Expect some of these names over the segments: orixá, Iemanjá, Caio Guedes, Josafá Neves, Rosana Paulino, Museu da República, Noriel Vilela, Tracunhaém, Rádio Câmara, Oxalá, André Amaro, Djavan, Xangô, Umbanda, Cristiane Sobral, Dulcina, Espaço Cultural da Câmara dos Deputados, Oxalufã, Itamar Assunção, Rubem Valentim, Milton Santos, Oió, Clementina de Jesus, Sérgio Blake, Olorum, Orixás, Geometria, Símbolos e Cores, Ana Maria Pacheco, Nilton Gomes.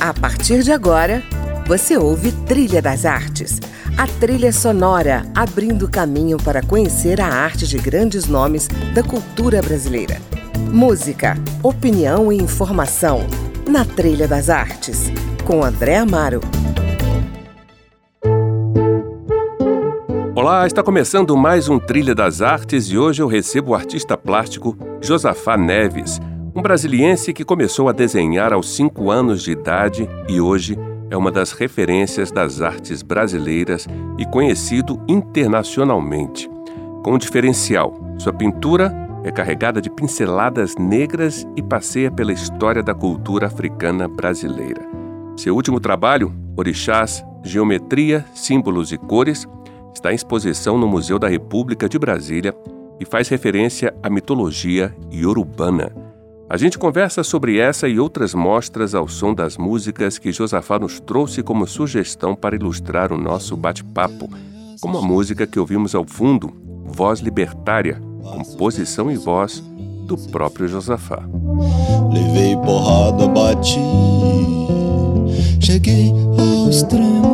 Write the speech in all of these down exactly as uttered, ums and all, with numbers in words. A partir de agora, você ouve Trilha das Artes, a trilha sonora abrindo caminho para conhecer a arte de grandes nomes da cultura brasileira. Música, opinião e informação na Trilha das Artes, com André Amaro. Olá, está começando mais um Trilha das Artes e hoje eu recebo o artista plástico Josafá Neves, um brasiliense que começou a desenhar aos cinco anos de idade e hoje é uma das referências das artes brasileiras e conhecido internacionalmente. Com um diferencial, sua pintura é carregada de pinceladas negras e passeia pela história da cultura africana brasileira. Seu último trabalho, Orixás, Geometria, Símbolos e Cores, está em exposição no Museu da República de Brasília e faz referência à mitologia iorubana. A gente conversa sobre essa e outras mostras ao som das músicas que Josafá nos trouxe como sugestão para ilustrar o nosso bate-papo, como a música que ouvimos ao fundo, Voz Libertária, composição e voz do próprio Josafá. Levei porrada, bati, cheguei ao extremo.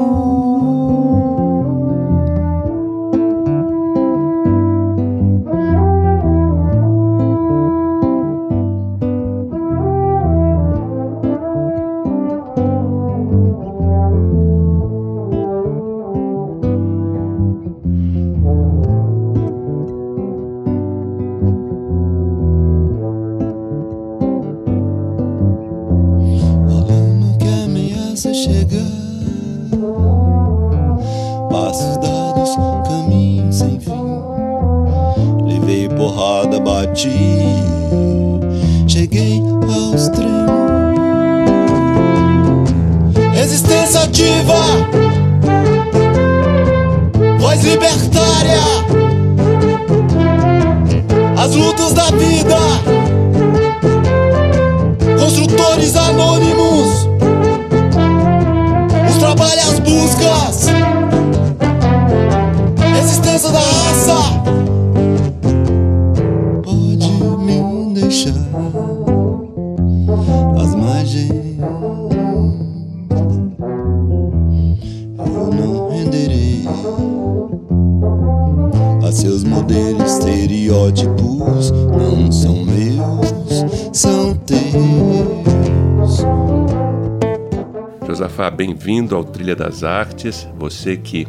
Josafá, bem-vindo ao Trilha das Artes. Você que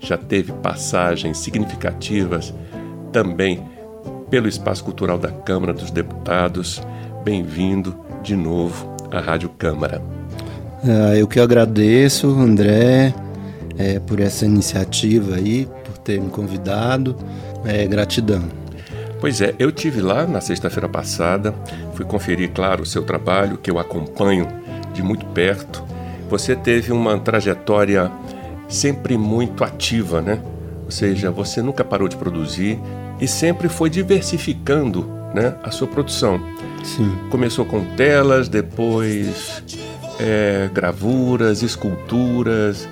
já teve passagens significativas também pelo Espaço Cultural da Câmara dos Deputados, bem-vindo de novo à Rádio Câmara. Ah, eu que agradeço, André, é, por essa iniciativa aí, por ter me convidado. É, gratidão. Pois é, eu estive lá na sexta-feira passada, fui conferir, claro, o seu trabalho, que eu acompanho de muito perto. Você teve uma trajetória sempre muito ativa, né? Ou seja, você nunca parou de produzir e sempre foi diversificando, né, a sua produção. Sim. Começou com telas, depois é, gravuras, esculturas.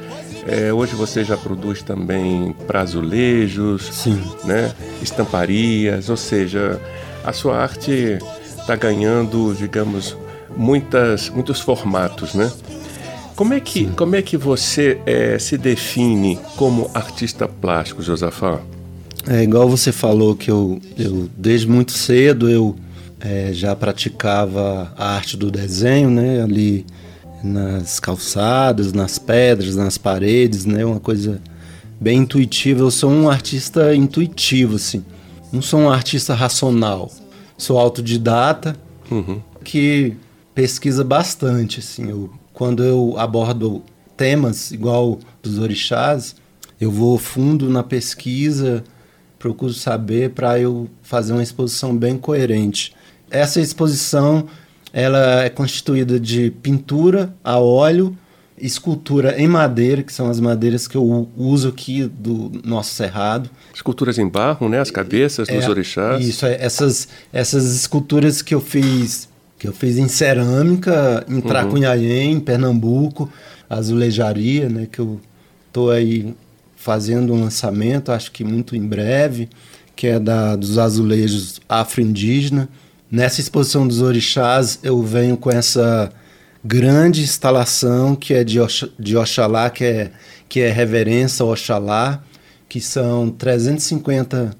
É, hoje você já produz também para azulejos, sim, né, estamparias. Ou seja, a sua arte está ganhando, digamos, muitas, muitos formatos, né? Como é que, como é que você é, se define como artista plástico, Josafá? É igual você falou que eu, eu desde muito cedo eu é, já praticava a arte do desenho, né? Ali nas calçadas, nas pedras, nas paredes, né? Uma coisa bem intuitiva. Eu sou um artista intuitivo, assim. Não sou um artista racional. Sou autodidata, uhum, que pesquisa bastante, assim. Eu, quando eu abordo temas igual dos orixás, eu vou fundo na pesquisa, procuro saber para eu fazer uma exposição bem coerente. Essa exposição ela é constituída de pintura a óleo, escultura em madeira, que são as madeiras que eu uso aqui do nosso cerrado. Esculturas em barro, né? As cabeças é, dos orixás. Isso, é, essas, essas esculturas que eu fiz... Eu fiz em cerâmica, em Tracunhaém, em Pernambuco, azulejaria, né, que eu estou aí fazendo um lançamento, acho que muito em breve, que é da, dos azulejos afro-indígena. Nessa exposição dos orixás, eu venho com essa grande instalação que é de, Oxa, de Oxalá, que é, que é reverência a Oxalá, que são trezentas e cinquenta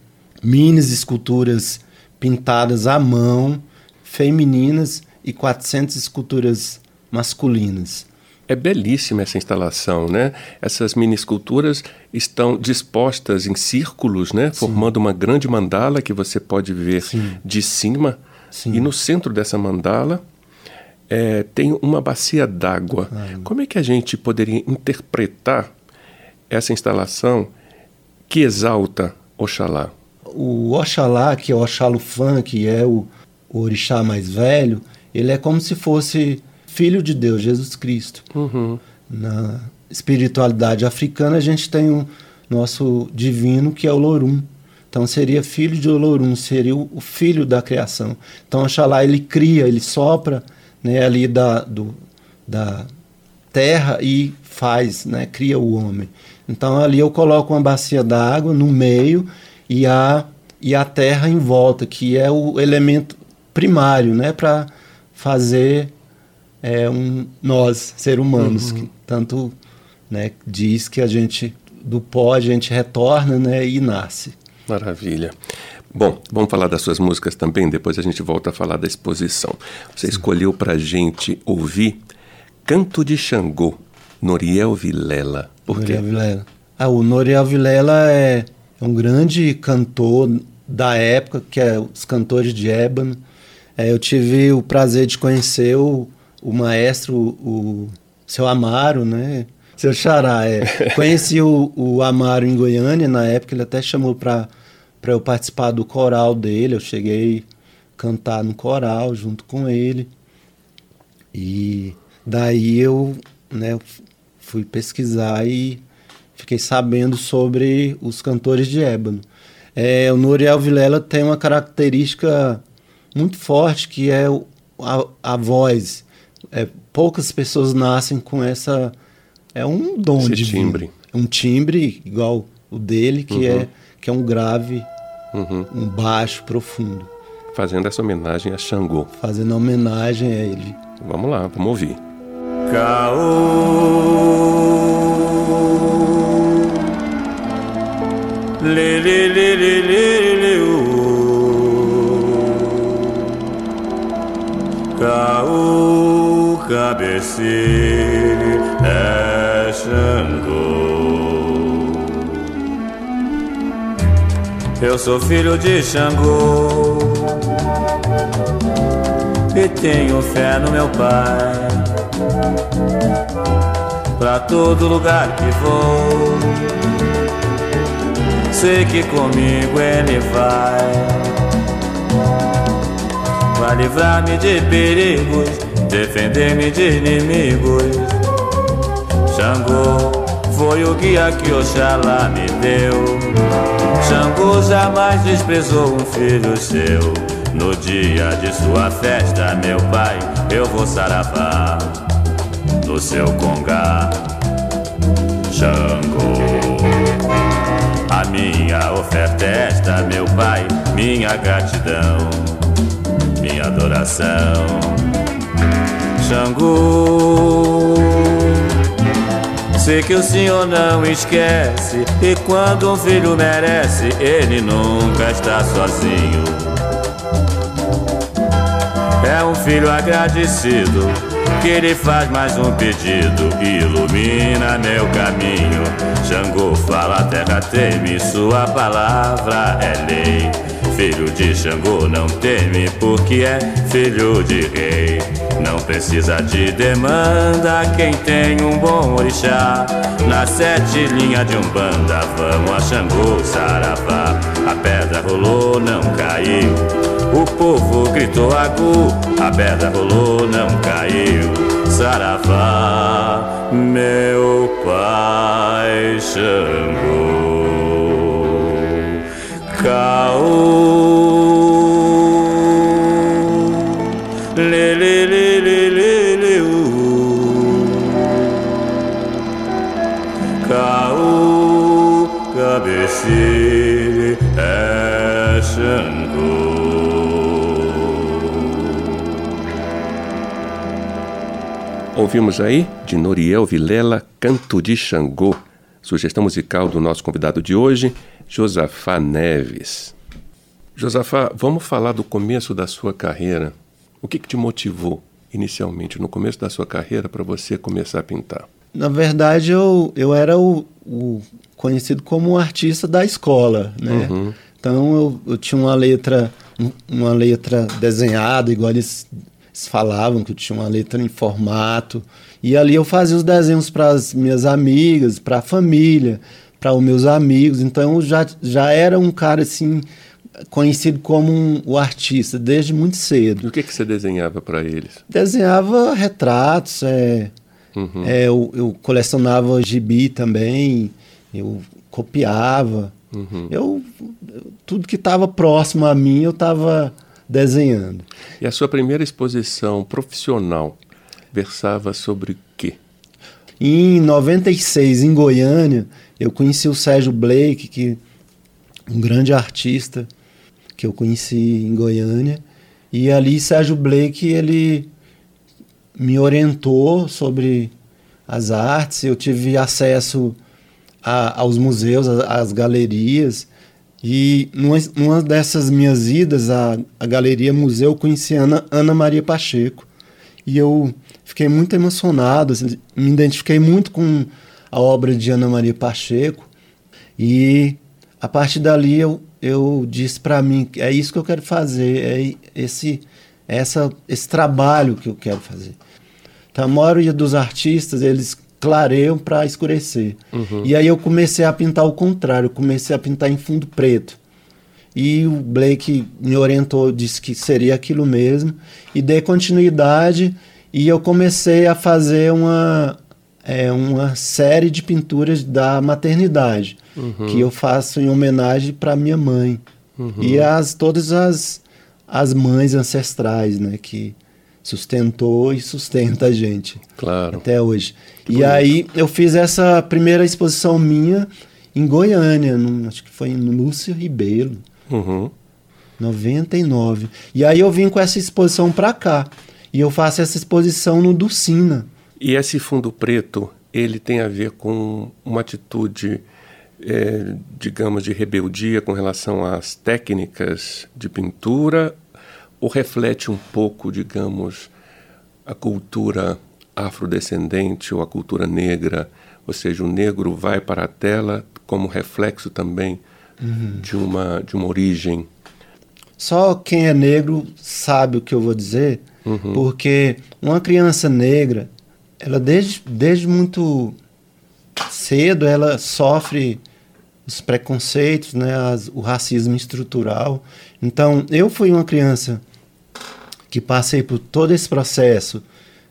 minis esculturas pintadas à mão, femininas, e quatrocentas esculturas masculinas. É belíssima essa instalação, né? Essas mini esculturas estão dispostas em círculos, né? Sim. Formando uma grande mandala que você pode ver, sim, de cima. Sim. E no centro dessa mandala é, tem uma bacia d'água. Ah, como é que a gente poderia interpretar essa instalação que exalta Oxalá? O Oxalá, que é o Oxalufã, que é o, o orixá mais velho, ele é como se fosse filho de Deus, Jesus Cristo. Uhum. Na espiritualidade africana, a gente tem o nosso divino, que é o Olorum. Então, seria filho de Olorum, seria o filho da criação. Então, Oxalá, ele cria, ele sopra, né, ali da, do, da terra e faz, né, cria o homem. Então, ali eu coloco uma bacia d'água no meio e a, e a terra em volta, que é o elemento primário, né, para fazer é, um, nós, seres humanos. Uhum. Que tanto, né, diz que a gente, do pó, a gente retorna, né, e nasce. Maravilha. Bom, vamos falar das suas músicas também, depois a gente volta a falar da exposição. Você, sim, escolheu pra gente ouvir Canto de Xangô, Noriel Vilela. Por Noriel quê? Vilela. Ah, o Noriel Vilela é um grande cantor da época, que é os cantores de ébano. É, eu tive o prazer de conhecer o, o maestro, o, o seu Amaro, né? Seu xará, é. Conheci o, o Amaro em Goiânia, na época ele até chamou para eu participar do coral dele. Eu cheguei a cantar no coral junto com ele. E daí eu, né, fui pesquisar e fiquei sabendo sobre os cantores de ébano. É, o Noriel Vilela tem uma característica muito forte, que é a, a voz. É, poucas pessoas nascem com essa... É um dom Esse de timbre. É um timbre igual o dele, que, uhum, é, que é um grave, uhum, um baixo profundo. Fazendo essa homenagem a Xangô. Fazendo a homenagem a ele. Vamos lá, vamos ouvir. Caô lê, lê, lê, lê, lê, lê, ô. Caô, cabeceiro é Xangô. Eu sou filho de Xangô e tenho fé no meu pai. Pra todo lugar que vou, sei que comigo ele vai. Pra livrar-me de perigos, defender-me de inimigos. Xangô foi o guia que Oxalá me deu. Xangô jamais desprezou um filho seu. No dia de sua festa, meu pai, eu vou saravar no seu congá. Xangô, a minha oferta é esta, meu pai, minha gratidão, minha adoração. Xangô, sei que o senhor não esquece, e quando um filho merece, ele nunca está sozinho. É um filho agradecido, que ele faz mais um pedido, ilumina meu caminho. Xangô fala, a terra teme, sua palavra é lei. Filho de Xangô não teme, porque é filho de rei. Não precisa de demanda quem tem um bom orixá. Na sete linha de umbanda, vamos a Xangô saravá. A pedra rolou, não caiu, o povo gritou agu. A pedra rolou, não caiu, saravá, meu pai Xangô. Caô, lê, lê, lê, lê, lê, lê, uh. Caô, cabeceiro é Xangô. Ouvimos aí de Noriel Vilela, Canto de Xangô, sugestão musical do nosso convidado de hoje, Josafá Neves. Josafá, vamos falar do começo da sua carreira. O que, que te motivou inicialmente no começo da sua carreira para você começar a pintar? Na verdade, eu, eu era o, o conhecido como o artista da escola, né? Uhum. Então eu, eu tinha uma letra, uma letra desenhada, igual eles, eles falavam, que eu tinha uma letra em formato. E ali eu fazia os desenhos para as minhas amigas, para a família, para os meus amigos. Então eu já, já era um cara assim, conhecido como um, o artista, desde muito cedo. E o que, que você desenhava para eles? Desenhava retratos, é, uhum. é, eu, eu colecionava gibi também, eu copiava. Uhum. Eu, tudo que estava próximo a mim, eu estava desenhando. E a sua primeira exposição profissional versava sobre o quê? Em noventa e seis, em Goiânia, eu conheci o Sérgio Blake, que um grande artista que eu conheci em Goiânia. E ali Sérgio Blake ele me orientou sobre as artes. Eu tive acesso A, aos museus, às galerias, e numa, numa dessas minhas idas à, à galeria museu, eu conheci Ana, Ana Maria Pacheco, e eu fiquei muito emocionado, assim, me identifiquei muito com a obra de Ana Maria Pacheco, e a partir dali eu, eu disse para mim, é isso que eu quero fazer, é esse, essa, esse trabalho que eu quero fazer. Então, a maioria dos artistas, eles clareiam para escurecer. Uhum. E aí eu comecei a pintar o contrário, eu comecei a pintar em fundo preto. E o Blake me orientou, disse que seria aquilo mesmo, e dei continuidade, e eu comecei a fazer uma, é, uma série de pinturas da maternidade, uhum. que eu faço em homenagem para minha mãe. Uhum. E as, todas as, as mães ancestrais, né, que sustentou e sustenta a gente, claro, até hoje. Que e bonito. Aí eu fiz essa primeira exposição minha em Goiânia, no, acho que foi em Lúcio Ribeiro, uhum. noventa e nove. E aí eu vim com essa exposição para cá, e eu faço essa exposição no Dulcina. E esse fundo preto, ele tem a ver com uma atitude, é, digamos, de rebeldia com relação às técnicas de pintura, ou reflete um pouco, digamos, a cultura afrodescendente ou a cultura negra? Ou seja, o negro vai para a tela como reflexo também uhum. de uma, de uma origem. Só quem é negro sabe o que eu vou dizer, uhum. porque uma criança negra, ela desde, desde muito cedo, ela sofre os preconceitos, né, as, o racismo estrutural. Então, eu fui uma criança que passei por todo esse processo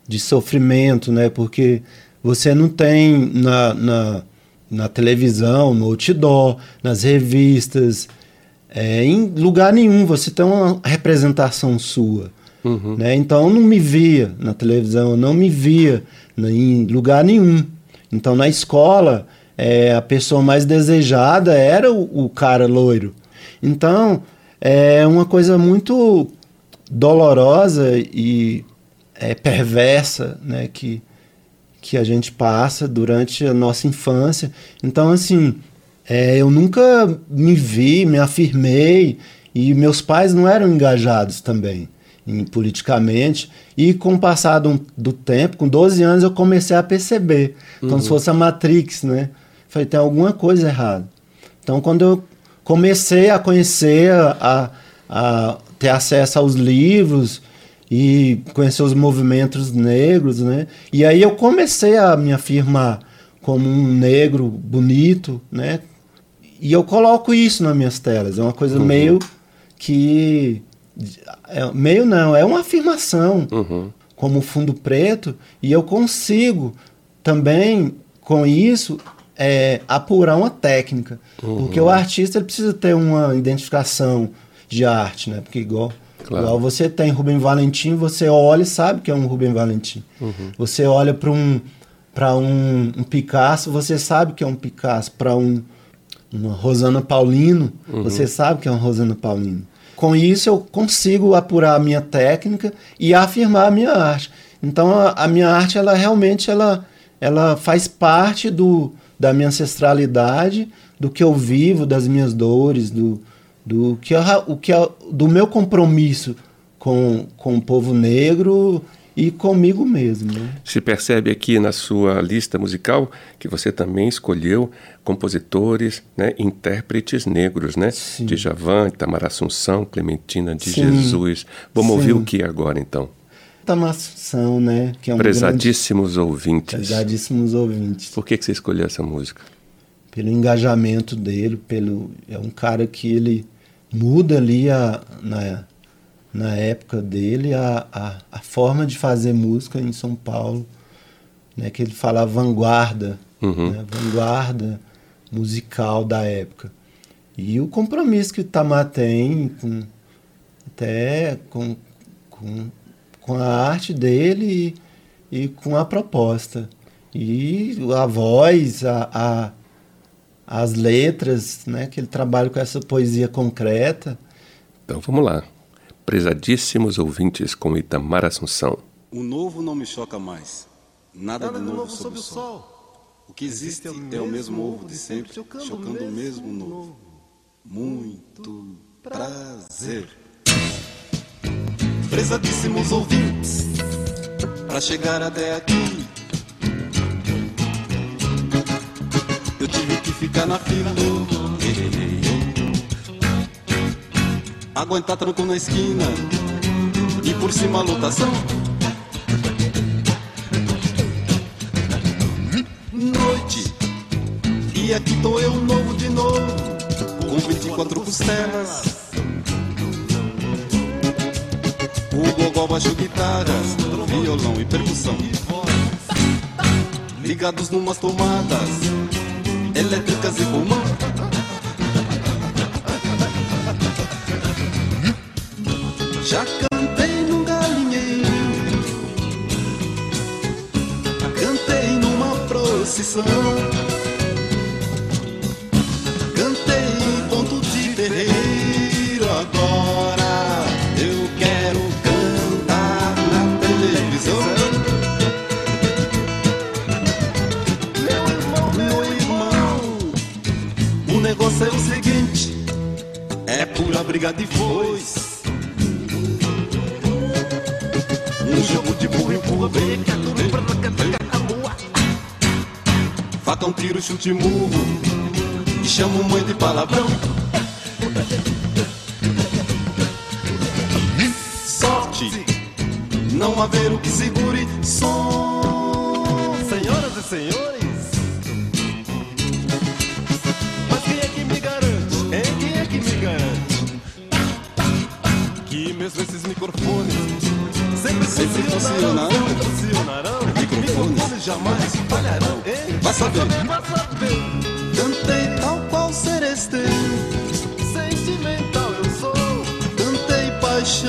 de sofrimento, né, porque você não tem na, na, na televisão, no outdoor, nas revistas, é, em lugar nenhum você tem uma representação sua. Uhum. Né? Então, eu não me via na televisão, eu não me via em lugar nenhum. Então, na escola, é, a pessoa mais desejada era o, o cara loiro. Então, é uma coisa muito dolorosa e é, perversa, né, que, que a gente passa durante a nossa infância. Então, assim, é, eu nunca me vi, me afirmei, e meus pais não eram engajados também em, politicamente. E com o passar do, do tempo, com doze anos, eu comecei a perceber, uhum. como se fosse a Matrix, né? Falei, tem alguma coisa errada. Então, quando eu comecei a conhecer, a, a ter acesso aos livros e conhecer os movimentos negros, né? E aí eu comecei a me afirmar como um negro bonito, né? E eu coloco isso nas minhas telas. É uma coisa uhum. meio que... É, meio não, é uma afirmação. Uhum. Como fundo preto. E eu consigo também, com isso... É, apurar uma técnica, uhum. porque o artista ele precisa ter uma identificação de arte, né? Porque igual, claro. Igual você tem Rubem Valentim, você olha e sabe que é um Rubem Valentim, uhum. você olha para um, um, um Picasso, você sabe que é um Picasso, para um, uma Rosana Paulino, uhum. você sabe que é uma Rosana Paulino. Com isso eu consigo apurar a minha técnica e afirmar a minha arte. Então a, a minha arte ela realmente ela, ela faz parte do, da minha ancestralidade, do que eu vivo, das minhas dores, do, do, que, o que, do meu compromisso com, com o povo negro e comigo mesmo. Né? Se percebe aqui na sua lista musical que você também escolheu compositores, né, intérpretes negros, né? Sim. Djavan, Itamar Assunção, Clementina de Sim. Jesus. Vamos Sim. ouvir o que agora, então? Itamar Assunção, né? Que é um prezadíssimos grande... ouvintes. Prezadíssimos ouvintes. Por que, que você escolheu essa música? Pelo engajamento dele, pelo... é um cara que ele muda ali a... na... na época dele, a, a, a forma de fazer música em São Paulo, né, que ele falava vanguarda, uhum. né, vanguarda musical da época. E o compromisso que o Itamar tem com, até com, com, com a arte dele e, e com a proposta. E a voz, a, a, as letras, né, que ele trabalha com essa poesia concreta. Então vamos lá. Prezadíssimos ouvintes com Itamar Assunção. O novo não me choca mais. Nada, Nada de novo, novo sob o sol. sol. O que existe, existe é o mesmo ovo de sempre, chocando, chocando o mesmo novo. novo. Muito prazer. Prezadíssimos ouvintes, pra chegar até aqui, eu tive que ficar na fila. Aguentar tranco na esquina e por cima a lotação. Noite, e aqui tô eu novo de novo, com vinte e quatro costelas. O gogol, baixo, guitarra, violão e percussão, ligados numas tomadas elétricas e pulmão. Já cantei num galinheiro, cantei numa procissão, cantei em ponto de terreiro. Agora eu quero cantar na televisão. Meu irmão, meu irmão, o negócio é o seguinte: é pura briga de foice. Jogo de burro, empurra, breca, tudo pra taca, taca, a lua. Faca, um tiro, chute, murro, e chama mãe de palavrão. Sorte, não haver o que segure som. Senhoras e senhores, mas quem é que me garante, hein? Quem é que me garante que mesmo esses microfones Sempre, sempre funcionarão, funcionarão, microfones jamais falharão. Vai saber, vai saber. Cantei tal qual serestei, sentimental eu sou. Cantei paixão,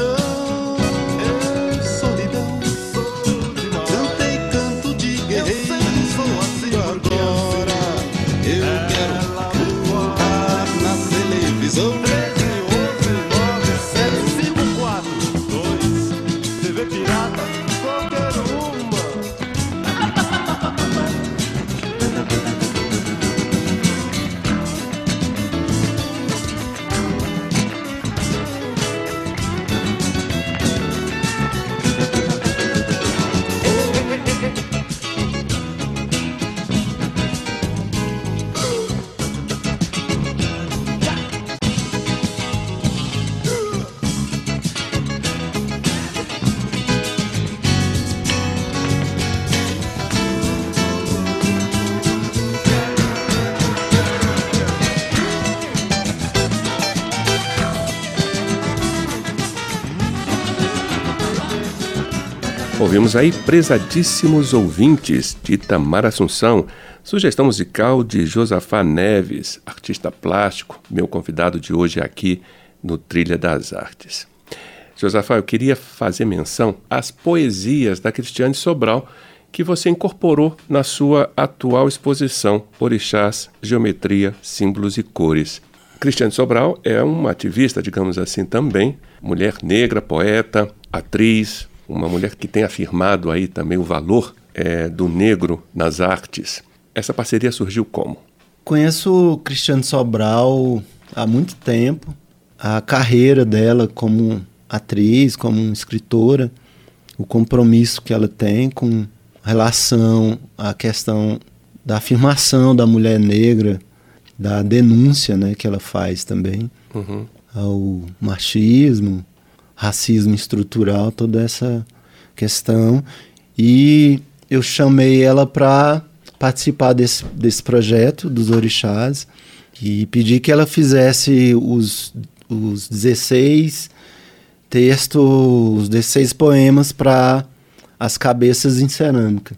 eu solidão, solidão. Cantei canto de guerreiro, eu sou assim. Agora eu é quero cantar na televisão. Ouvimos aí Prezadíssimos Ouvintes, de Itamar Assunção, sugestão musical de Josafá Neves, artista plástico, meu convidado de hoje aqui no Trilha das Artes. Josafá, eu queria fazer menção às poesias da Cristiane Sobral que você incorporou na sua atual exposição Orixás, Geometria, Símbolos e Cores. Cristiane Sobral é uma ativista, digamos assim também, mulher negra, poeta, atriz, uma mulher que tem afirmado aí também o valor é, do negro nas artes. Essa parceria surgiu como? Conheço Cristiane Sobral há muito tempo, a carreira dela como atriz, como escritora, o compromisso que ela tem com relação à questão da afirmação da mulher negra, da denúncia, né, que ela faz também, uhum. ao machismo, racismo estrutural, toda essa questão. E eu chamei ela para participar desse, desse projeto dos Orixás e pedi que ela fizesse os, os dezesseis textos, os dezesseis poemas para as cabeças em cerâmica.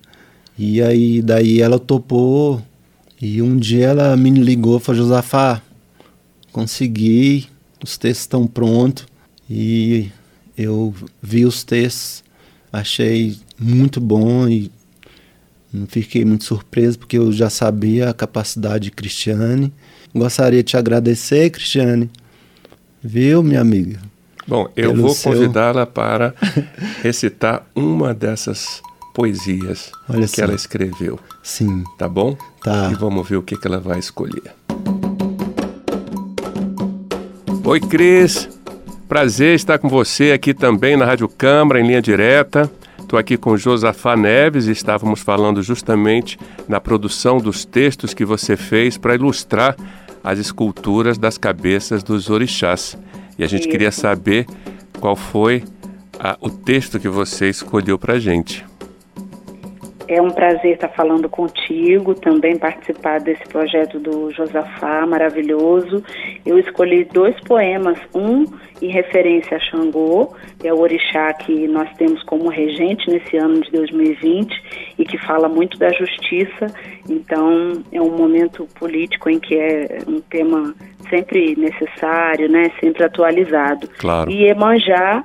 E aí, daí ela topou, e um dia ela me ligou e falou: Josafá, consegui, os textos estão prontos. E eu vi os textos, achei muito bom e não fiquei muito surpreso, porque eu já sabia a capacidade de Cristiane. Gostaria de te agradecer, Cristiane. Viu, minha amiga? Bom, eu Pelo vou seu... convidá-la para recitar uma dessas poesias Olha que só. ela escreveu. Sim. Tá bom? Tá. E vamos ver o que, que ela vai escolher. Oi, Cris. Prazer estar com você aqui também na Rádio Câmara, em linha direta. Estou aqui com Josafá Neves e estávamos falando justamente na produção dos textos que você fez para ilustrar as esculturas das cabeças dos orixás. E a gente Isso. queria saber qual foi a, o texto que você escolheu para a gente. É um prazer estar falando contigo, também participar desse projeto do Josafá, maravilhoso. Eu escolhi dois poemas, um em referência a Xangô, que é o orixá que nós temos como regente nesse ano de dois mil e vinte e que fala muito da justiça. Então, é um momento político em que é um tema sempre necessário, né? Sempre atualizado. Claro. E Iemanjá,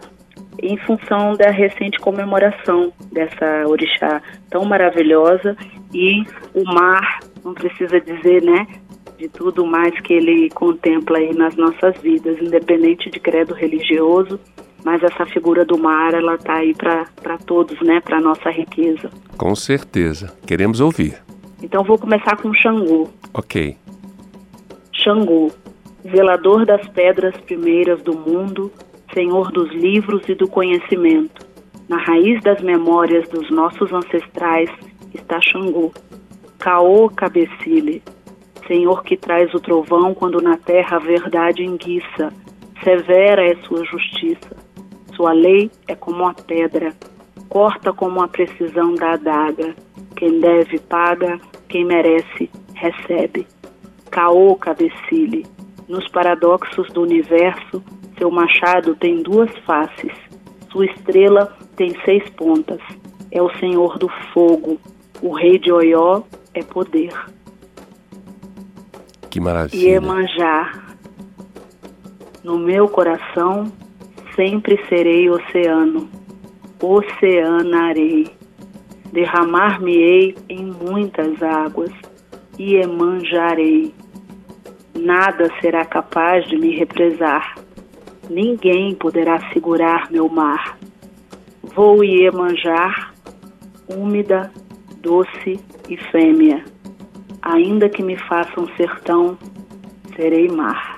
em função da recente comemoração dessa orixá tão maravilhosa, e o mar, não precisa dizer, né, de tudo mais que ele contempla aí nas nossas vidas, independente de credo religioso, mas essa figura do mar, ela está aí para todos, né, para a nossa riqueza. Com certeza, queremos ouvir. Então vou começar com Xangô. Ok. Xangô, zelador das pedras primeiras do mundo, Senhor dos livros e do conhecimento. Na raiz das memórias dos nossos ancestrais está Xangô, Caô Cabecile, Senhor que traz o trovão quando na terra a verdade enguiça. Severa é sua justiça, sua lei é como a pedra, corta como a precisão da adaga. Quem deve paga, quem merece recebe. Caô Cabecile, nos paradoxos do universo, seu machado tem duas faces, sua estrela tem seis pontas. É o Senhor do fogo, o rei de Oió é poder. Que maravilha. Iemanjá, no meu coração sempre serei oceano, oceanarei, derramar-me-ei em muitas águas, Iemanjarei. Nada será capaz de me represar. Ninguém poderá segurar meu mar. Vou Iemanjar, úmida, doce e fêmea. Ainda que me façam sertão, serei mar.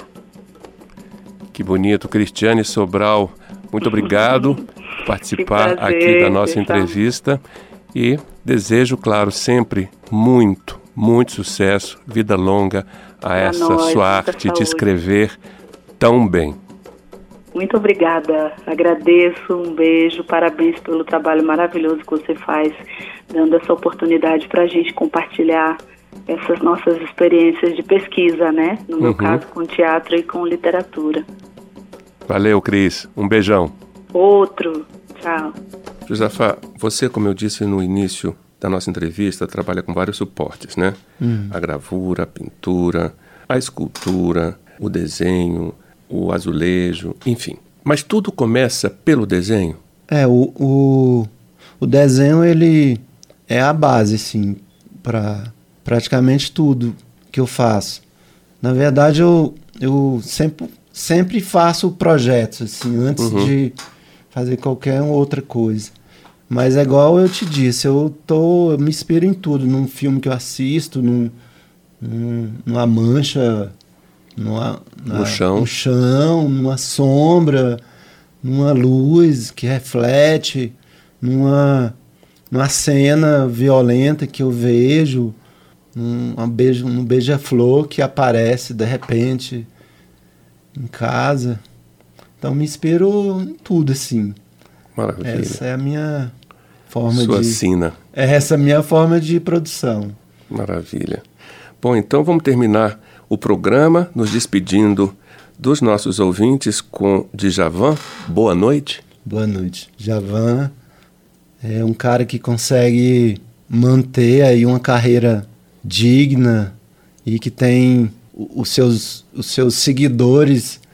Que bonito, Cristiane Sobral. Muito obrigado por participar prazer, aqui da nossa entrevista. E desejo, claro, sempre muito, muito sucesso, vida longa a pra essa nós, sua arte de escrever tão bem. Muito obrigada, agradeço, um beijo, parabéns pelo trabalho maravilhoso que você faz, dando essa oportunidade para a gente compartilhar essas nossas experiências de pesquisa, né? No meu uhum. caso, com teatro e com literatura. Valeu, Cris, um beijão. Outro, tchau. Josafá, você, como eu disse no início da nossa entrevista, trabalha com vários suportes, né? Uhum. A gravura, a pintura, a escultura, o desenho, o azulejo, enfim. Mas tudo começa pelo desenho? É, o, o, o desenho ele é a base, assim, para praticamente tudo que eu faço. Na verdade, eu, eu sempre, sempre faço projetos, assim, antes uhum. de fazer qualquer outra coisa. Mas é igual eu te disse, eu, tô, eu me inspiro em tudo, num filme que eu assisto, num, num, numa mancha, numa, na, no chão. no chão, numa sombra, numa luz que reflete, numa, numa cena violenta que eu vejo, num, um beija, num beija-flor que aparece de repente em casa. Então me inspiro em tudo, assim. Maravilha. Essa é a minha forma Sua de... Sua sina. É essa a minha forma de produção. Maravilha. Bom, então vamos terminar o programa nos despedindo dos nossos ouvintes com Djavan. Boa noite. Boa noite. Djavan é um cara que consegue manter aí uma carreira digna e que tem os seus, os seus seguidores...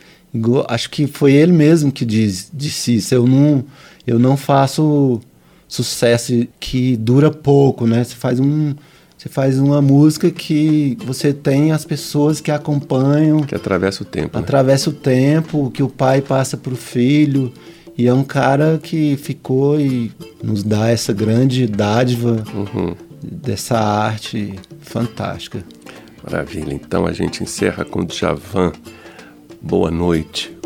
Acho que foi ele mesmo que diz, disse isso. Eu não, eu não faço sucesso que dura pouco, né? Você faz, um, você faz uma música que você tem as pessoas que acompanham. Que atravessa o tempo. Atravessa né? o tempo, que o pai passa para o filho. E é um cara que ficou e nos dá essa grande dádiva uhum. dessa arte fantástica. Maravilha. Então a gente encerra com o Djavan. Boa noite.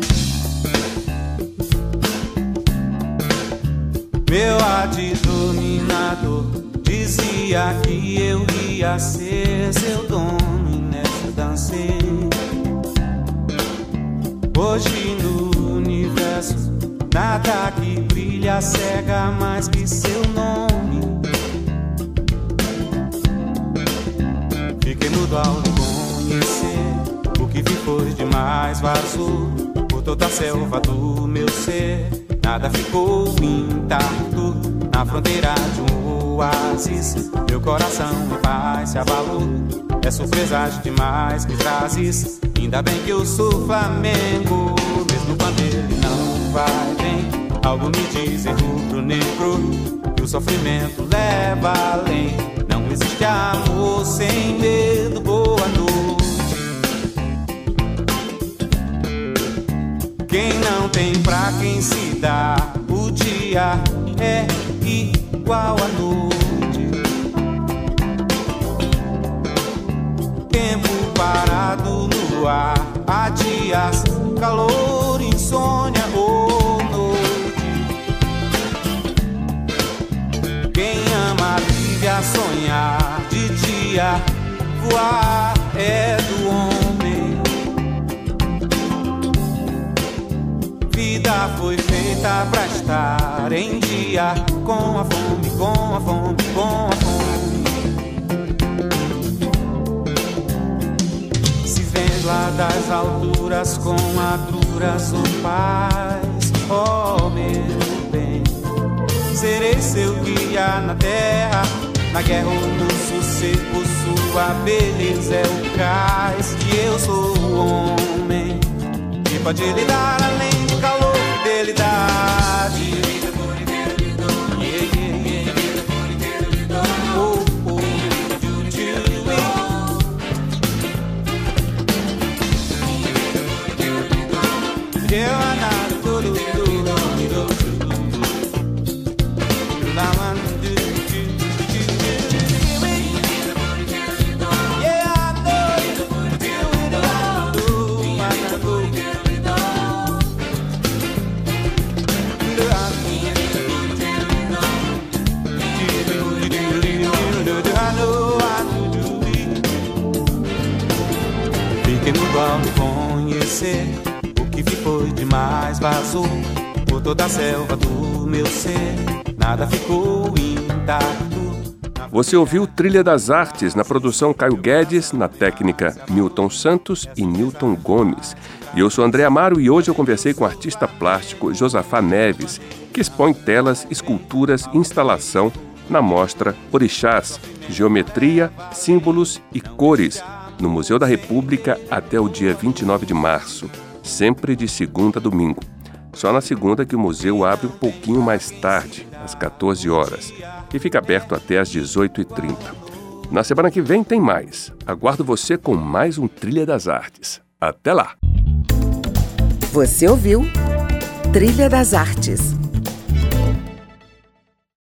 Meu addominador dizia que eu ia ser seu dono e nessa dancei. Hoje no universo nada que brilha cega mais que seu nome. Fiquei mudo ao conhecer. O que ficou demais vazou por toda a selva do meu ser. Nada ficou intacto na fronteira de um oásis. Meu coração em paz se abalou. É surpresa demais que trazes. Ainda bem que eu sou Flamengo. Mesmo quando ele não vai bem, algo me diz em rubro negro que o sofrimento leva além. Não existe amor sem medo. Boa noite. Quem não tem pra quem se dá, o dia é igual à noite. Tempo parado no ar, há dias, calor, insônia ou noite. Quem ama vive a sonhar, de dia voar é do homem. Vida foi feita pra estar em dia com a fome, com a fome, com a fome. Se vês lá das alturas com a dura sou paz, oh meu bem. Serei seu guia na terra, na guerra ou no sossego. Sua beleza é o cais que eu sou o homem que pode lhe dar além. Ele dá de vida por inteiro, lhe dou. De vida por inteiro, lhe dou. De vida por inteiro, lhe dou. Eu analo todo, lhe dou, lhe dou. Ao me conhecer, o que ficou demais vazou por toda a selva do meu ser. Nada ficou intacto. Você ouviu Trilha das Artes, na produção Caio Guedes, na técnica Milton Santos e Nilton Gomes. E eu sou André Amaro e hoje eu conversei com o artista plástico Josafá Neves, que expõe telas, esculturas e instalação na mostra Orixás, Geometria, Símbolos e Cores, no Museu da República até o dia vinte e nove de março, sempre de segunda a domingo. Só na segunda que o museu abre um pouquinho mais tarde, às quatorze horas, e fica aberto até às dezoito e trinta. Na semana que vem tem mais. Aguardo você com mais um Trilha das Artes. Até lá! Você ouviu Trilha das Artes.